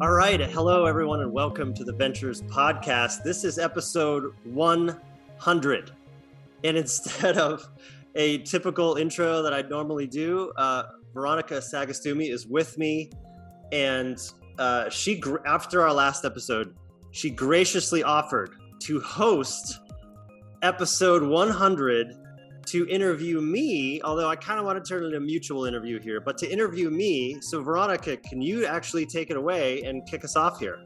All right. Hello, everyone, and welcome to the Ventures podcast. This is episode 100. And instead of a typical intro that I normally do, Veronica Sagastume is with me. And she, after our last episode, she graciously offered to host episode 100 to interview me, although I kind of want to turn it into a mutual interview here, but to interview me. So Veronica, can you actually take it away and kick us off here?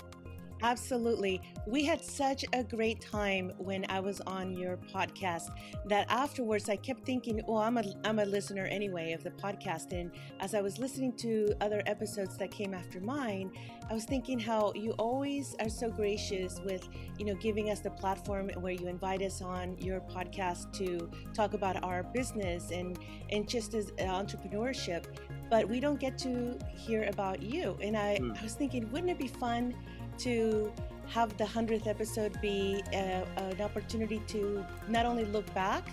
Absolutely. We had such a great time when I was on your podcast that afterwards I kept thinking, oh, I'm a listener anyway of the podcast. And as I was listening to other episodes that came after mine, I was thinking how you always are so gracious with, you know, giving us the platform where you invite us on your podcast to talk about our business and just as entrepreneurship, but we don't get to hear about you. And I was thinking, wouldn't it be fun to have the 100th episode be an opportunity to not only look back,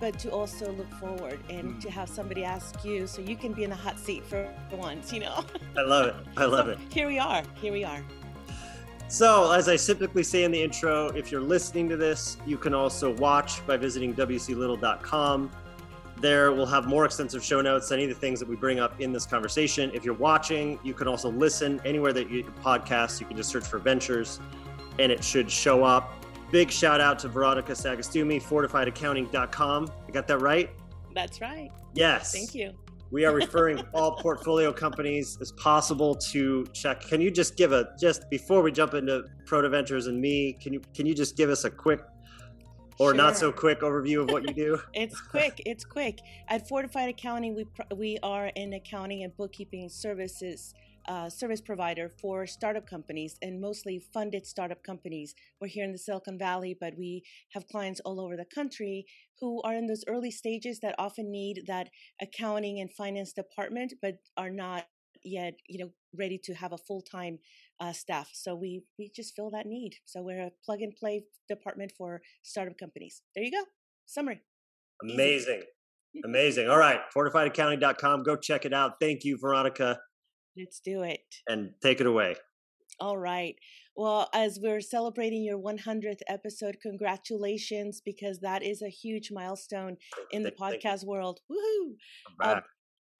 but to also look forward and to have somebody ask you so you can be in the hot seat for once, you know? I love it. I love it. Here we are. So as I typically say in the intro, if you're listening to this, you can also watch by visiting wclittle.com. There we'll have more extensive show notes, any of the things that we bring up in this conversation. If you're watching, you can also listen anywhere that you podcast. You can just search for Ventures and it should show up. Big shout out to Veronica Sagastume, fortifiedaccounting.com. I got that right? That's right. Yes. Thank you. We are referring all portfolio companies as possible to check. Can you just give just before we jump into Proto Ventures and me, can you just give us a quick or sure, not so quick overview of what you do? It's quick. At Fortified Accounting, we are an accounting and bookkeeping service provider for startup companies, and mostly funded startup companies. We're here in the Silicon Valley, but we have clients all over the country who are in those early stages that often need that accounting and finance department, but are not yet, you know, ready to have a full-time staff. So we just fill that need. So we're a plug and play department for startup companies. There you go. Summary. Amazing. All right. Fortifiedaccounting.com. Go check it out. Thank you, Veronica. Let's do it. And take it away. All right. Well, as we're celebrating your 100th episode, congratulations, because that is a huge milestone in the podcast world. Woohoo. Right.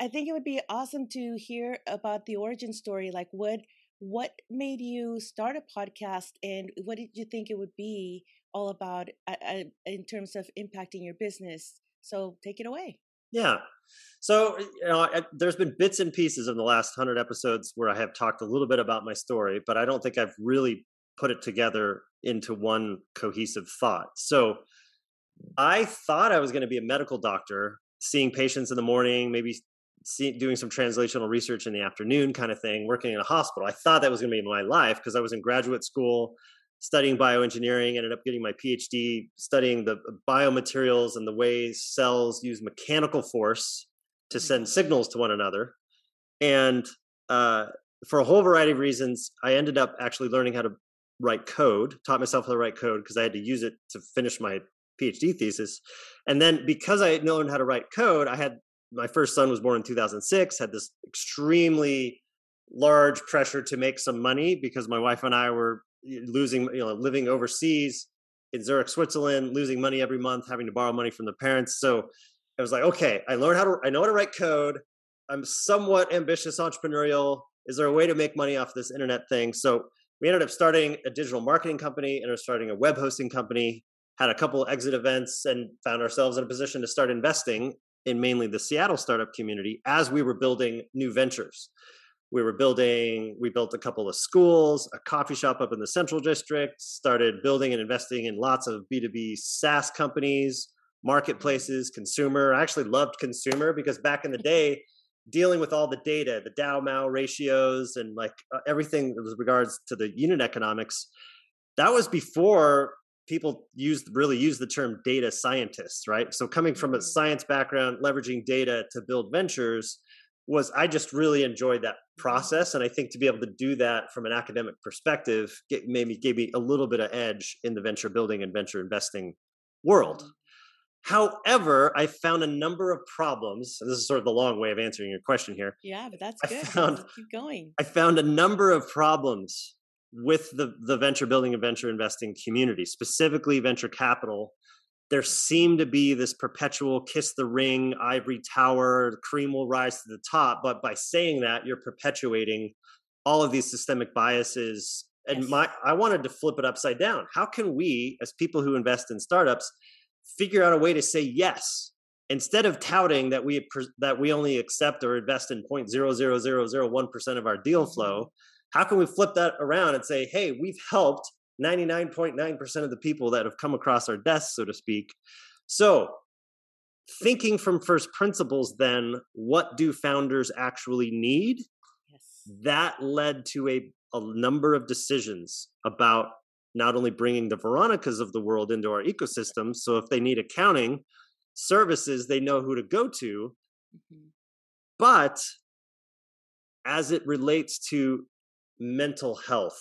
I think it would be awesome to hear about the origin story. Like what made you start a podcast, and what did you think it would be all about in terms of impacting your business? So take it away. Yeah. So, you know, there's been bits and pieces in the last 100 episodes where I have talked a little bit about my story, but I don't think I've really put it together into one cohesive thought. So I thought I was going to be a medical doctor, seeing patients in the morning, maybe doing some translational research in the afternoon kind of thing, working in a hospital. I thought that was going to be my life because I was in graduate school studying bioengineering, ended up getting my PhD studying the biomaterials and the way cells use mechanical force to send signals to one another. And for a whole variety of reasons, I ended up actually learning how to write code, taught myself how to write code because I had to use it to finish my PhD thesis. And then because I had known how to write code, my first son was born in 2006, had this extremely large pressure to make some money because my wife and I were living overseas in Zurich, Switzerland, losing money every month, having to borrow money from the parents. So I was like, okay, I know how to write code. I'm somewhat ambitious, entrepreneurial. Is there a way to make money off this internet thing? So we ended up starting a digital marketing company and starting a web hosting company, had a couple exit events, and found ourselves in a position to start investing in mainly the Seattle startup community as we were building new ventures. We built a couple of schools, a coffee shop up in the Central District, started building and investing in lots of B2B SaaS companies, marketplaces, consumer. I actually loved consumer because back in the day, dealing with all the data, the Dow-Mao ratios and like everything with regards to the unit economics, that was before people really use the term data scientists, right? So coming from a science background, leveraging data to build ventures I just really enjoyed that process. And I think to be able to do that from an academic perspective, gave me a little bit of edge in the venture building and venture investing world. However, I found a number of problems, and this is sort of the long way of answering your question here. Yeah, but that's good. Let's keep going. I found a number of problems with the venture building and venture investing community, specifically venture capital. There seemed to be this perpetual kiss the ring, ivory tower, the cream will rise to the top. But by saying that, you're perpetuating all of these systemic biases. And yes. I wanted to flip it upside down. How can we, as people who invest in startups, figure out a way to say yes instead of touting that we only accept or invest in 0.00001% of our deal flow? How can we flip that around and say, hey, we've helped 99.9% of the people that have come across our desks, so to speak? So thinking from first principles, then, what do founders actually need? Yes. That led to a number of decisions about not only bringing the Veronicas of the world into our ecosystem, so if they need accounting services, they know who to go to. Mm-hmm. But as it relates to mental health,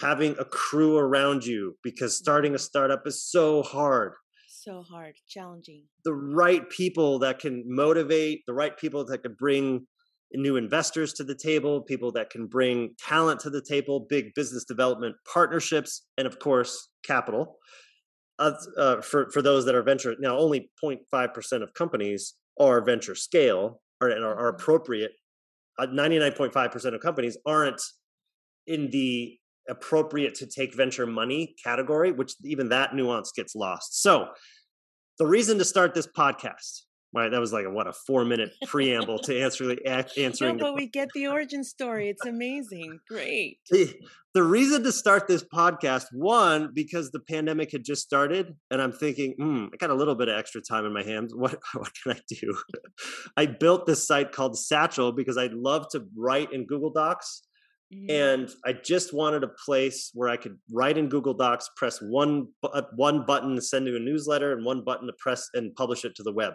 having a crew around you, because starting a startup is so hard. So hard, challenging. The right people that can motivate, the right people that can bring new investors to the table, people that can bring talent to the table, big business development partnerships, and of course, capital. For those that are venture, now only 0.5% of companies are venture scale or are appropriate. 99.5% of companies aren't in the appropriate to take venture money category, which even that nuance gets lost. So the reason to start this podcast, right? That was like a 4-minute preamble to answering. No, but we get the origin story. It's amazing. Great. The reason to start this podcast, one, because the pandemic had just started, and I'm thinking, I got a little bit of extra time in my hands. What can I do? I built this site called Satchel because I love to write in Google Docs. And I just wanted a place where I could write in Google Docs, press one button to send to a newsletter and one button to press and publish it to the web.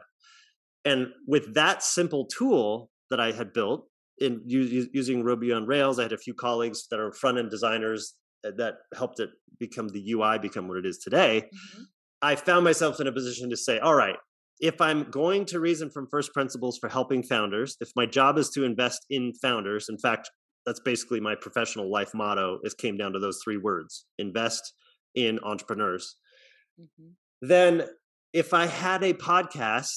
And with that simple tool that I had built in using Ruby on Rails, I had a few colleagues that are front-end designers that helped it become the UI, become what it is today. Mm-hmm. I found myself in a position to say, all right, if I'm going to reason from first principles for helping founders, if my job is to invest in founders, in fact, that's basically my professional life motto. It came down to those three words: invest in entrepreneurs. Mm-hmm. Then if I had a podcast,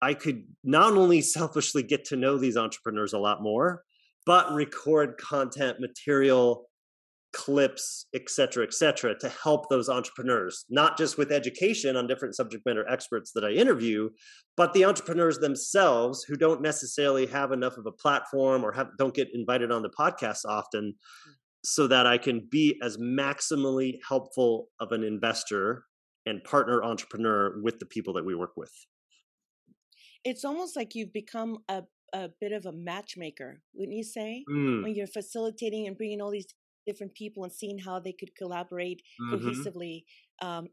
I could not only selfishly get to know these entrepreneurs a lot more, but record content, material, clips, et cetera, to help those entrepreneurs, not just with education on different subject matter experts that I interview, but the entrepreneurs themselves who don't necessarily have enough of a platform or don't get invited on the podcast often, so that I can be as maximally helpful of an investor and partner entrepreneur with the people that we work with. It's almost like you've become a bit of a matchmaker, wouldn't you say? When you're facilitating and bringing all these different people and seeing how they could collaborate cohesively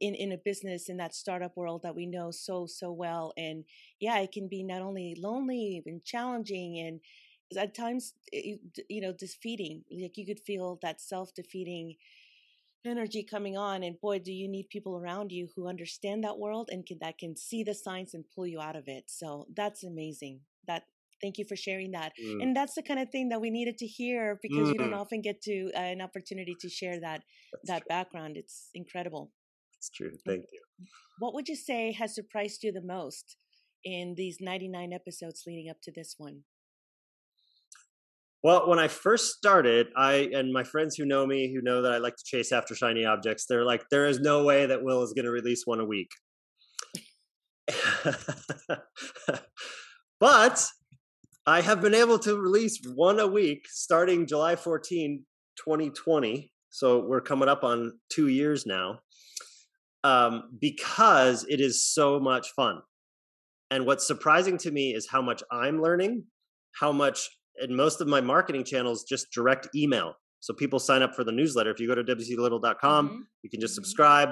in a business, in that startup world that we know so well. And yeah, it can be not only lonely and challenging and at times, defeating. Like you could feel that self-defeating energy coming on, and boy, do you need people around you who understand that world and can see the signs and pull you out of it. So that's amazing. Thank you for sharing that. And that's the kind of thing that we needed to hear, because you don't often get to an opportunity to share that background. It's incredible. It's true. Thank you. What would you say has surprised you the most in these 99 episodes leading up to this one? Well, when I first started, and my friends who know me, who know that I like to chase after shiny objects, they're like, there is no way that Will is going to release one a week. But I have been able to release one a week starting July 14, 2020. So we're coming up on 2 years now, because it is so much fun. And what's surprising to me is how much I'm learning, and most of my marketing channels just direct email. So people sign up for the newsletter. If you go to wclittle.com, you can just subscribe.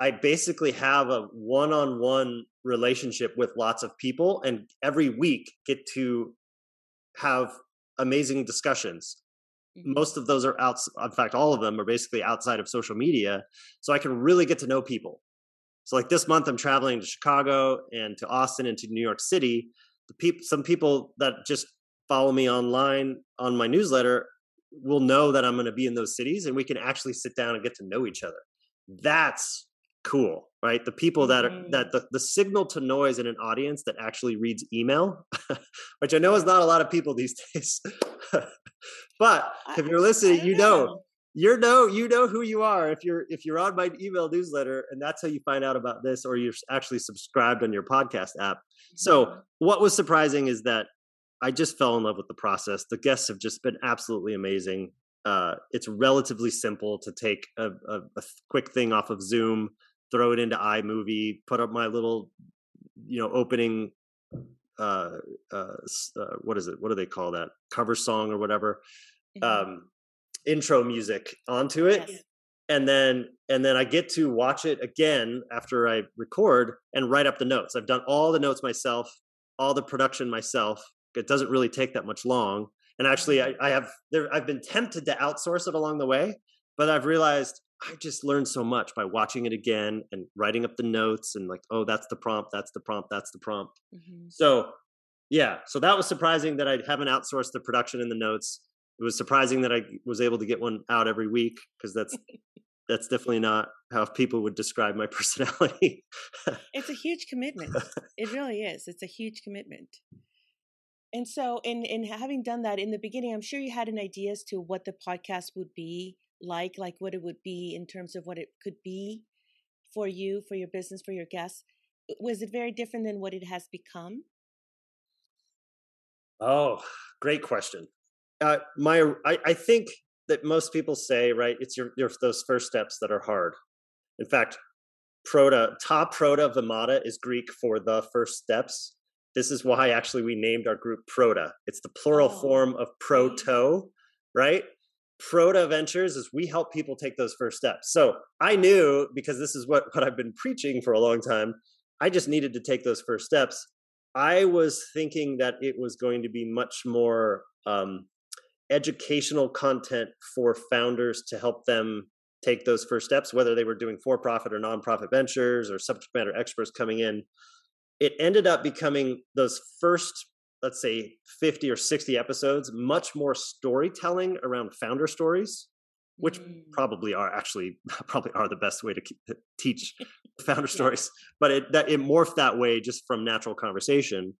I basically have a one-on-one relationship with lots of people, and every week get to have amazing discussions. Most of those are in fact, all of them are basically outside of social media. So I can really get to know people. So like this month, I'm traveling to Chicago and to Austin and to New York City. Some people that just follow me online on my newsletter will know that I'm going to be in those cities, and we can actually sit down and get to know each other. That's cool, right? The people that are, that the signal to noise in an audience that actually reads email, which I know is not a lot of people these days, but if you're listening, you know who you are if you're on my email newsletter, and that's how you find out about this, or you're actually subscribed on your podcast app. So what was surprising is that I just fell in love with the process. The guests have just been absolutely amazing. It's relatively simple to take a quick thing off of Zoom, throw it into iMovie, put up my little, opening, what is it? What do they call that? Cover song or whatever. Intro music onto it. Yes. And then I get to watch it again after I record and write up the notes. I've done all the notes myself, all the production myself. It doesn't really take that much long. And actually I've been tempted to outsource it along the way, but I've realized I just learned so much by watching it again and writing up the notes and like, oh, that's the prompt. That's the prompt. That's the prompt. Mm-hmm. So yeah. So that was surprising that I haven't outsourced the production and the notes. It was surprising that I was able to get one out every week, because that's definitely not how people would describe my personality. It's a huge commitment. It really is. It's a huge commitment. And so in having done that in the beginning, I'm sure you had an idea as to what the podcast would be like what it would be in terms of what it could be for you, for your business, for your guests. Was it very different than what it has become? Oh, great question. I think that most people say, right, it's your those first steps that are hard. In fact, Proto Vimata is Greek for the first steps. This is why actually we named our group Proto. It's the plural form of proto, right? Proto Ventures is we help people take those first steps. So I knew, because this is what I've been preaching for a long time, I just needed to take those first steps. I was thinking that it was going to be much more educational content for founders to help them take those first steps, whether they were doing for-profit or non-profit ventures or subject matter experts coming in. It ended up becoming those first, let's say 50 or 60 episodes, much more storytelling around founder stories, which probably are the best way to teach founder stories, but it morphed that way just from natural conversation.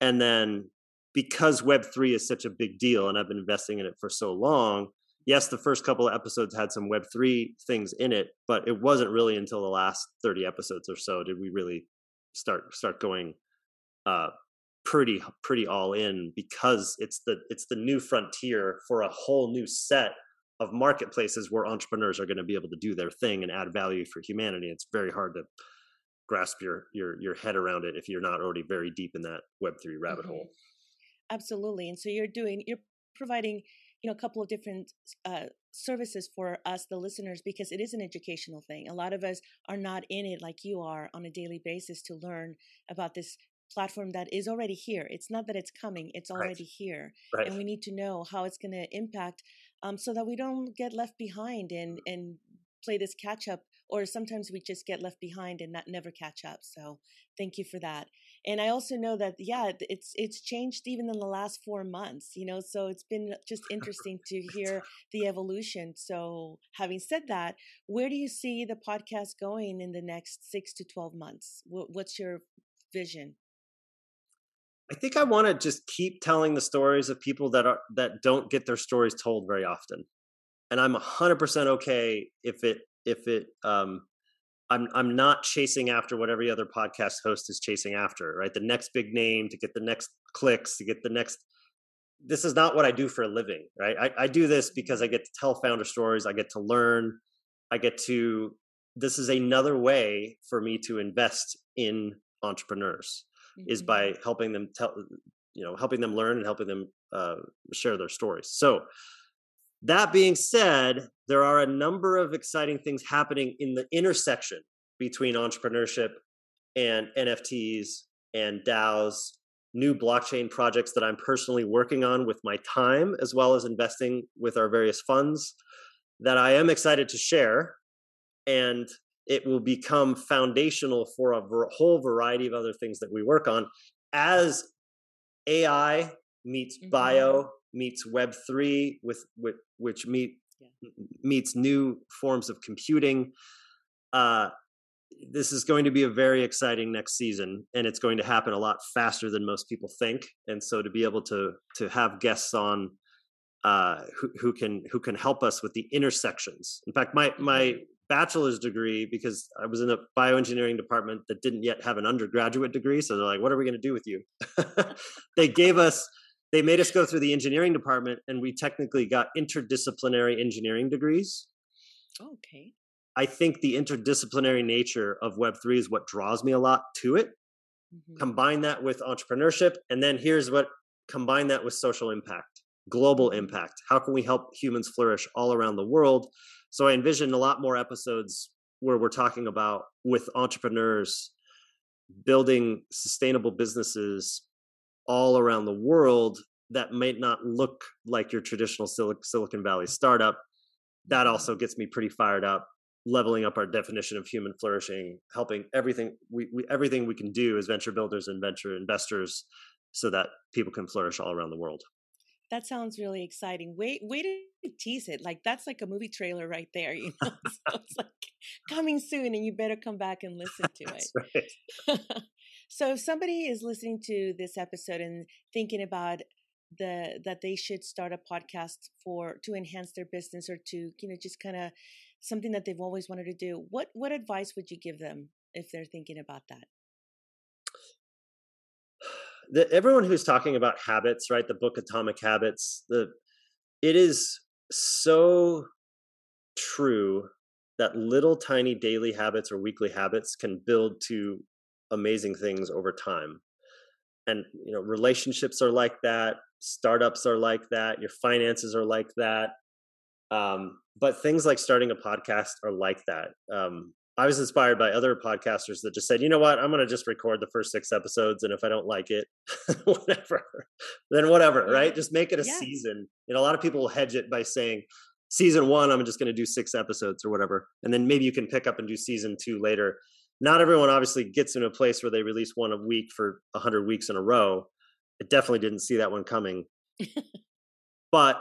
And then because Web3 is such a big deal and I've been investing in it for so long, yes, the first couple of episodes had some Web3 things in it, but it wasn't really until the last 30 episodes or so did we really start going pretty all in, because it's the new frontier for a whole new set of marketplaces where entrepreneurs are going to be able to do their thing and add value for humanity. It's very hard to grasp your head around it if you're not already very deep in that Web3 rabbit hole. Absolutely. And so you're providing, a couple of different services for us, the listeners, because it is an educational thing. A lot of us are not in it like you are on a daily basis to learn about this platform that is already here. It's not that it's coming, it's already here. Right. And we need to know how it's going to impact so that we don't get left behind and play this catch up, or sometimes we just get left behind and never catch up. So thank you for that. And I also know that, it's changed even in the last 4 months, so it's been just interesting to hear the evolution. So having said that, where do you see the podcast going in the next 6 to 12 months? What's your vision? I think I want to just keep telling the stories of people that don't get their stories told very often. And I'm 100% okay if I'm not chasing after what every other podcast host is chasing after, right? The next big name, to get the next clicks, to get the next. This is not what I do for a living, right? I do this because I get to tell founder stories. I get to learn. This is another way for me to invest in entrepreneurs, is by helping them tell, helping them learn and helping them share their stories. So that being said, there are a number of exciting things happening in the intersection between entrepreneurship and NFTs and DAOs, new blockchain projects that I'm personally working on with my time, as well as investing with our various funds, that I am excited to share. And it will become foundational for a whole variety of other things that we work on as AI meets bio, meets Web3, which meets new forms of computing. This is going to be a very exciting next season, and it's going to happen a lot faster than most people think. And so to be able to have guests on who can help us with the intersections. In fact, my bachelor's degree, because I was in the bioengineering department that didn't yet have an undergraduate degree. So they're like, what are we going to do with you? They made us go through the engineering department, and we technically got interdisciplinary engineering degrees. Okay. I think the interdisciplinary nature of Web3 is what draws me a lot to it. Mm-hmm. Combine that with entrepreneurship. And then combine that with social impact, global impact. How can we help humans flourish all around the world? So I envision a lot more episodes where we're talking about with entrepreneurs building sustainable businesses all around the world that might not look like your traditional Silicon Valley startup. That also gets me pretty fired up. Leveling up our definition of human flourishing, helping everything we can do as venture builders and venture investors so that people can flourish all around the world. That sounds really exciting. Way to tease it. Like, that's like a movie trailer right there, you know? So it's like coming soon, and you better come back and listen to it. That's right. So if somebody is listening to this episode and thinking about that they should start a podcast to enhance their business, or to, you know, just kind of something that they've always wanted to do, what advice would you give them if they're thinking about that? Everyone who's talking about habits, right? The book Atomic Habits, it is so true that little tiny daily habits or weekly habits can build to amazing things over time. And, you know, relationships are like that. Startups are like that. Your finances are like that. But things like starting a podcast are like that. I was inspired by other podcasters that just said, you know what, I'm going to just record the first 6 episodes. And if I don't like it, whatever, right? Just make it a season. You know, a lot of people will hedge it by saying season 1, I'm just going to do 6 episodes or whatever. And then maybe you can pick up and do season 2 later. Not everyone obviously gets in a place where they release one a week for 100 weeks in a row. I definitely didn't see that one coming, but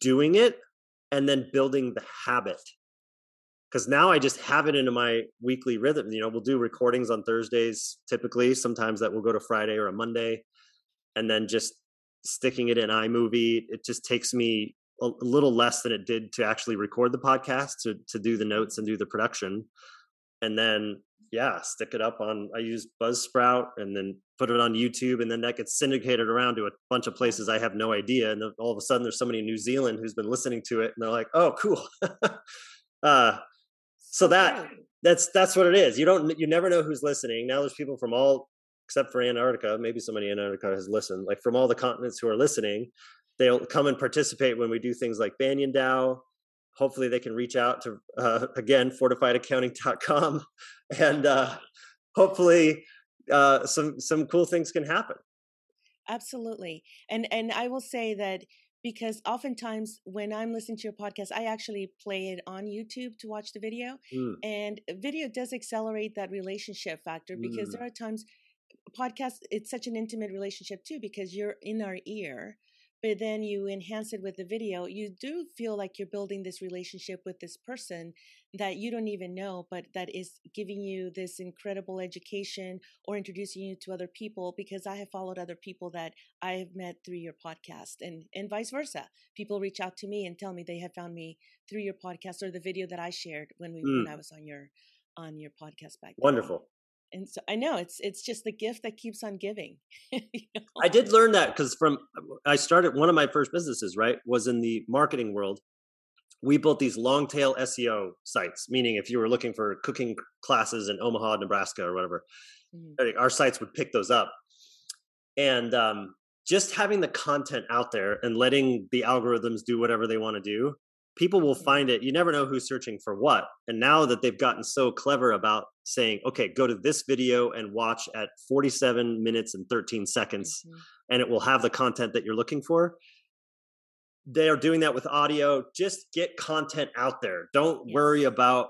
doing it and then building the habit. Because now I just have it into my weekly rhythm. You know, we'll do recordings on Thursdays, typically. Sometimes that will go to Friday or a Monday, and then just sticking it in iMovie. It just takes me a little less than it did to actually record the podcast, to do the notes and do the production. And then, stick it up on, I use Buzzsprout, and then put it on YouTube. And then that gets syndicated around to a bunch of places I have no idea. And then all of a sudden there's somebody in New Zealand who's been listening to it, and they're like, oh, cool. So that's what it is. You never know who's listening. Now there's people from all, except for Antarctica, maybe somebody in Antarctica has listened, like from all the continents who are listening. They'll come and participate when we do things like Banyan DAO. Hopefully they can reach out to, again, fortifiedaccounting.com. And hopefully some cool things can happen. Absolutely. And I will say that, because oftentimes when I'm listening to your podcast, I actually play it on YouTube to watch the video. Mm. And video does accelerate that relationship factor, because there are times podcasts, it's such an intimate relationship too, because you're in our ear. But then you enhance it with the video. You do feel like you're building this relationship with this person that you don't even know, but that is giving you this incredible education or introducing you to other people, because I have followed other people that I have met through your podcast, and vice versa. People reach out to me and tell me they have found me through your podcast or the video that I shared when I was on your podcast back then. Wonderful. And so I know it's just the gift that keeps on giving. You know? I did learn that because I started one of my first businesses, right, was in the marketing world. We built these long tail SEO sites, meaning if you were looking for cooking classes in Omaha, Nebraska or whatever, our sites would pick those up. And just having the content out there and letting the algorithms do whatever they want to do, people will find it. You never know who's searching for what. And now that they've gotten so clever about saying, okay, go to this video and watch at 47 minutes and 13 seconds, and it will have the content that you're looking for. They are doing that with audio. Just get content out there. Don't worry about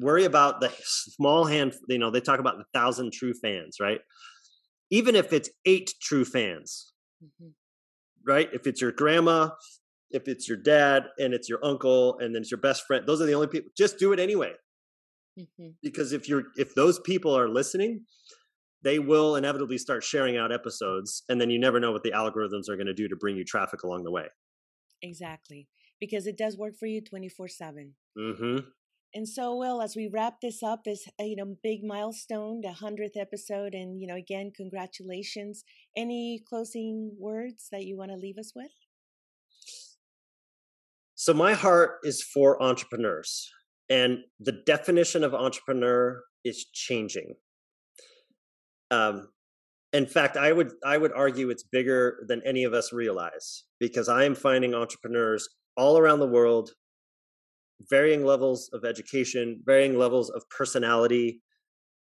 worry about the small hand, you know, they talk about the 1,000 true fans, right? Even if it's 8 true fans, mm-hmm. right? If it's your grandma, if it's your dad, and it's your uncle, and then it's your best friend, those are the only people, just do it anyway. Mm-hmm. Because if those people are listening, they will inevitably start sharing out episodes, and then you never know what the algorithms are going to do to bring you traffic along the way. Exactly. Because it does work for you 24/7. Mm-hmm. And so, Will, as we wrap this up, this big milestone, the 100th episode, and again, congratulations. Any closing words that you want to leave us with? So my heart is for entrepreneurs, and the definition of entrepreneur is changing. In fact, I would argue it's bigger than any of us realize, because I am finding entrepreneurs all around the world, varying levels of education, varying levels of personality.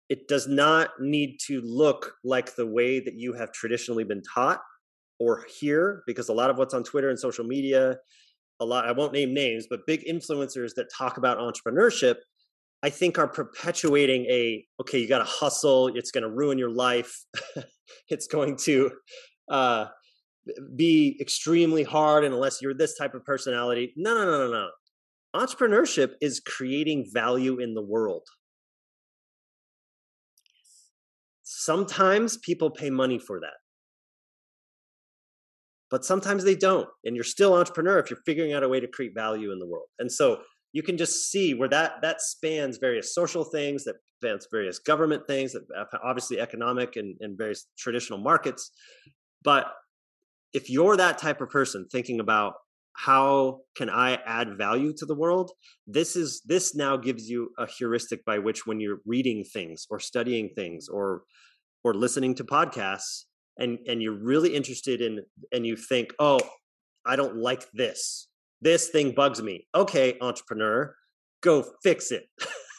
It does not need to look like the way that you have traditionally been taught or hear, because a lot of what's on Twitter and social media, I won't name names, but big influencers that talk about entrepreneurship, I think are perpetuating okay, you got to hustle. It's going to ruin your life. It's going to be extremely hard. And unless you're this type of personality, no. Entrepreneurship is creating value in the world. Yes. Sometimes people pay money for that, but sometimes they don't. And you're still an entrepreneur if you're figuring out a way to create value in the world. And so you can just see where that spans various social things, that spans various government things, that obviously economic and various traditional markets. But if you're that type of person thinking about, how can I add value to the world? This now gives you a heuristic by which, when you're reading things or studying things or listening to podcasts, and you're really interested in, and you think, oh, I don't like this. This thing bugs me. Okay, entrepreneur, go fix it.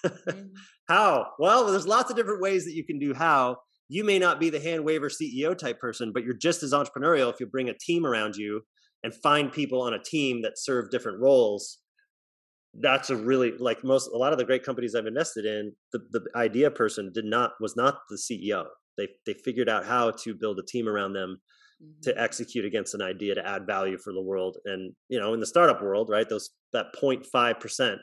Mm-hmm. How? Well, there's lots of different ways that you can do how. You may not be the hand waver CEO type person, but you're just as entrepreneurial if you bring a team around you and find people on a team that serve different roles. That's a really, like a lot of the great companies I've invested in, the idea person was not the CEO. They figured out how to build a team around them mm-hmm. to execute against an idea to add value for the world. And, in the startup world, right, that 0.5%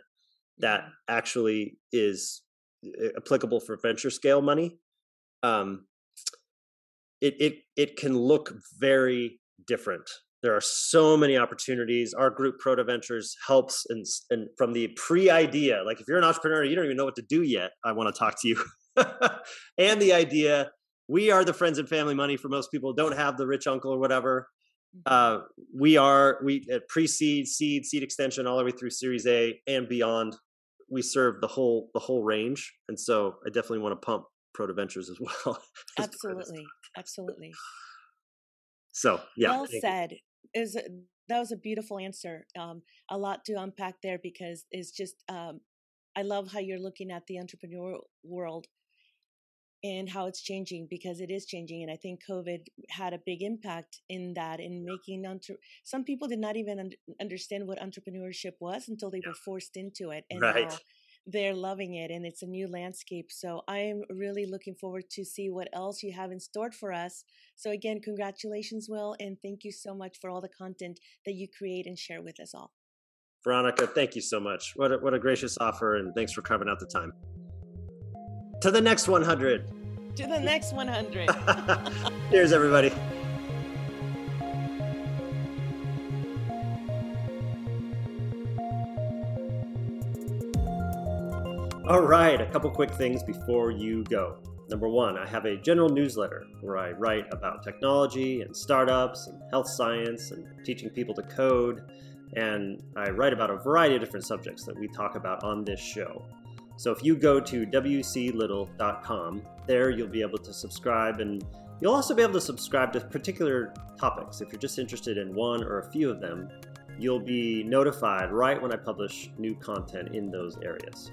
that actually is applicable for venture scale money, it can look very different. There are so many opportunities. Our group, Proto Ventures, helps and from the pre-idea, like if you're an entrepreneur, you don't even know what to do yet, I want to talk to you. And the idea, we are the friends and family money for most people who don't have the rich uncle or whatever. We at pre-seed, seed, seed extension, all the way through Series A and beyond. We serve the whole range. And so I definitely want to pump Proto Ventures as well. Absolutely. So, yeah. Well said. That was a beautiful answer. A lot to unpack there, because it's just, I love how you're looking at the entrepreneur world and how it's changing, because it is changing. And I think COVID had a big impact in that, in making some people did not even understand what entrepreneurship was until they were forced into it. And right. Now they're loving it, and it's a new landscape. So I'm really looking forward to see what else you have in store for us. So again, congratulations, Will, and thank you so much for all the content that you create and share with us all. Veronica, thank you so much. What a gracious offer, and thanks for carving out the time. To the next 100. To the next 100. Cheers, everybody. All right, a couple quick things before you go. Number one, I have a general newsletter where I write about technology and startups and health science and teaching people to code. And I write about a variety of different subjects that we talk about on this show. So if you go to wclittle.com, there you'll be able to subscribe, and you'll also be able to subscribe to particular topics. If you're just interested in one or a few of them, you'll be notified right when I publish new content in those areas.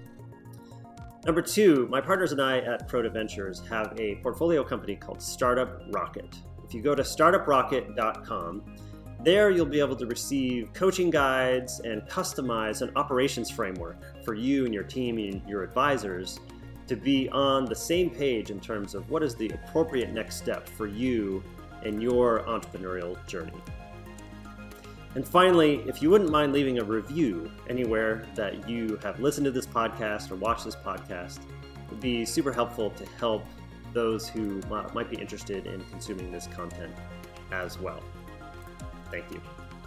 Number two, my partners and I at Proto Ventures have a portfolio company called Startup Rocket. If you go to startuprocket.com, There, you'll be able to receive coaching guides and customize an operations framework for you and your team and your advisors to be on the same page in terms of what is the appropriate next step for you and your entrepreneurial journey. And finally, if you wouldn't mind leaving a review anywhere that you have listened to this podcast or watched this podcast, it would be super helpful to help those who might be interested in consuming this content as well. Thank you.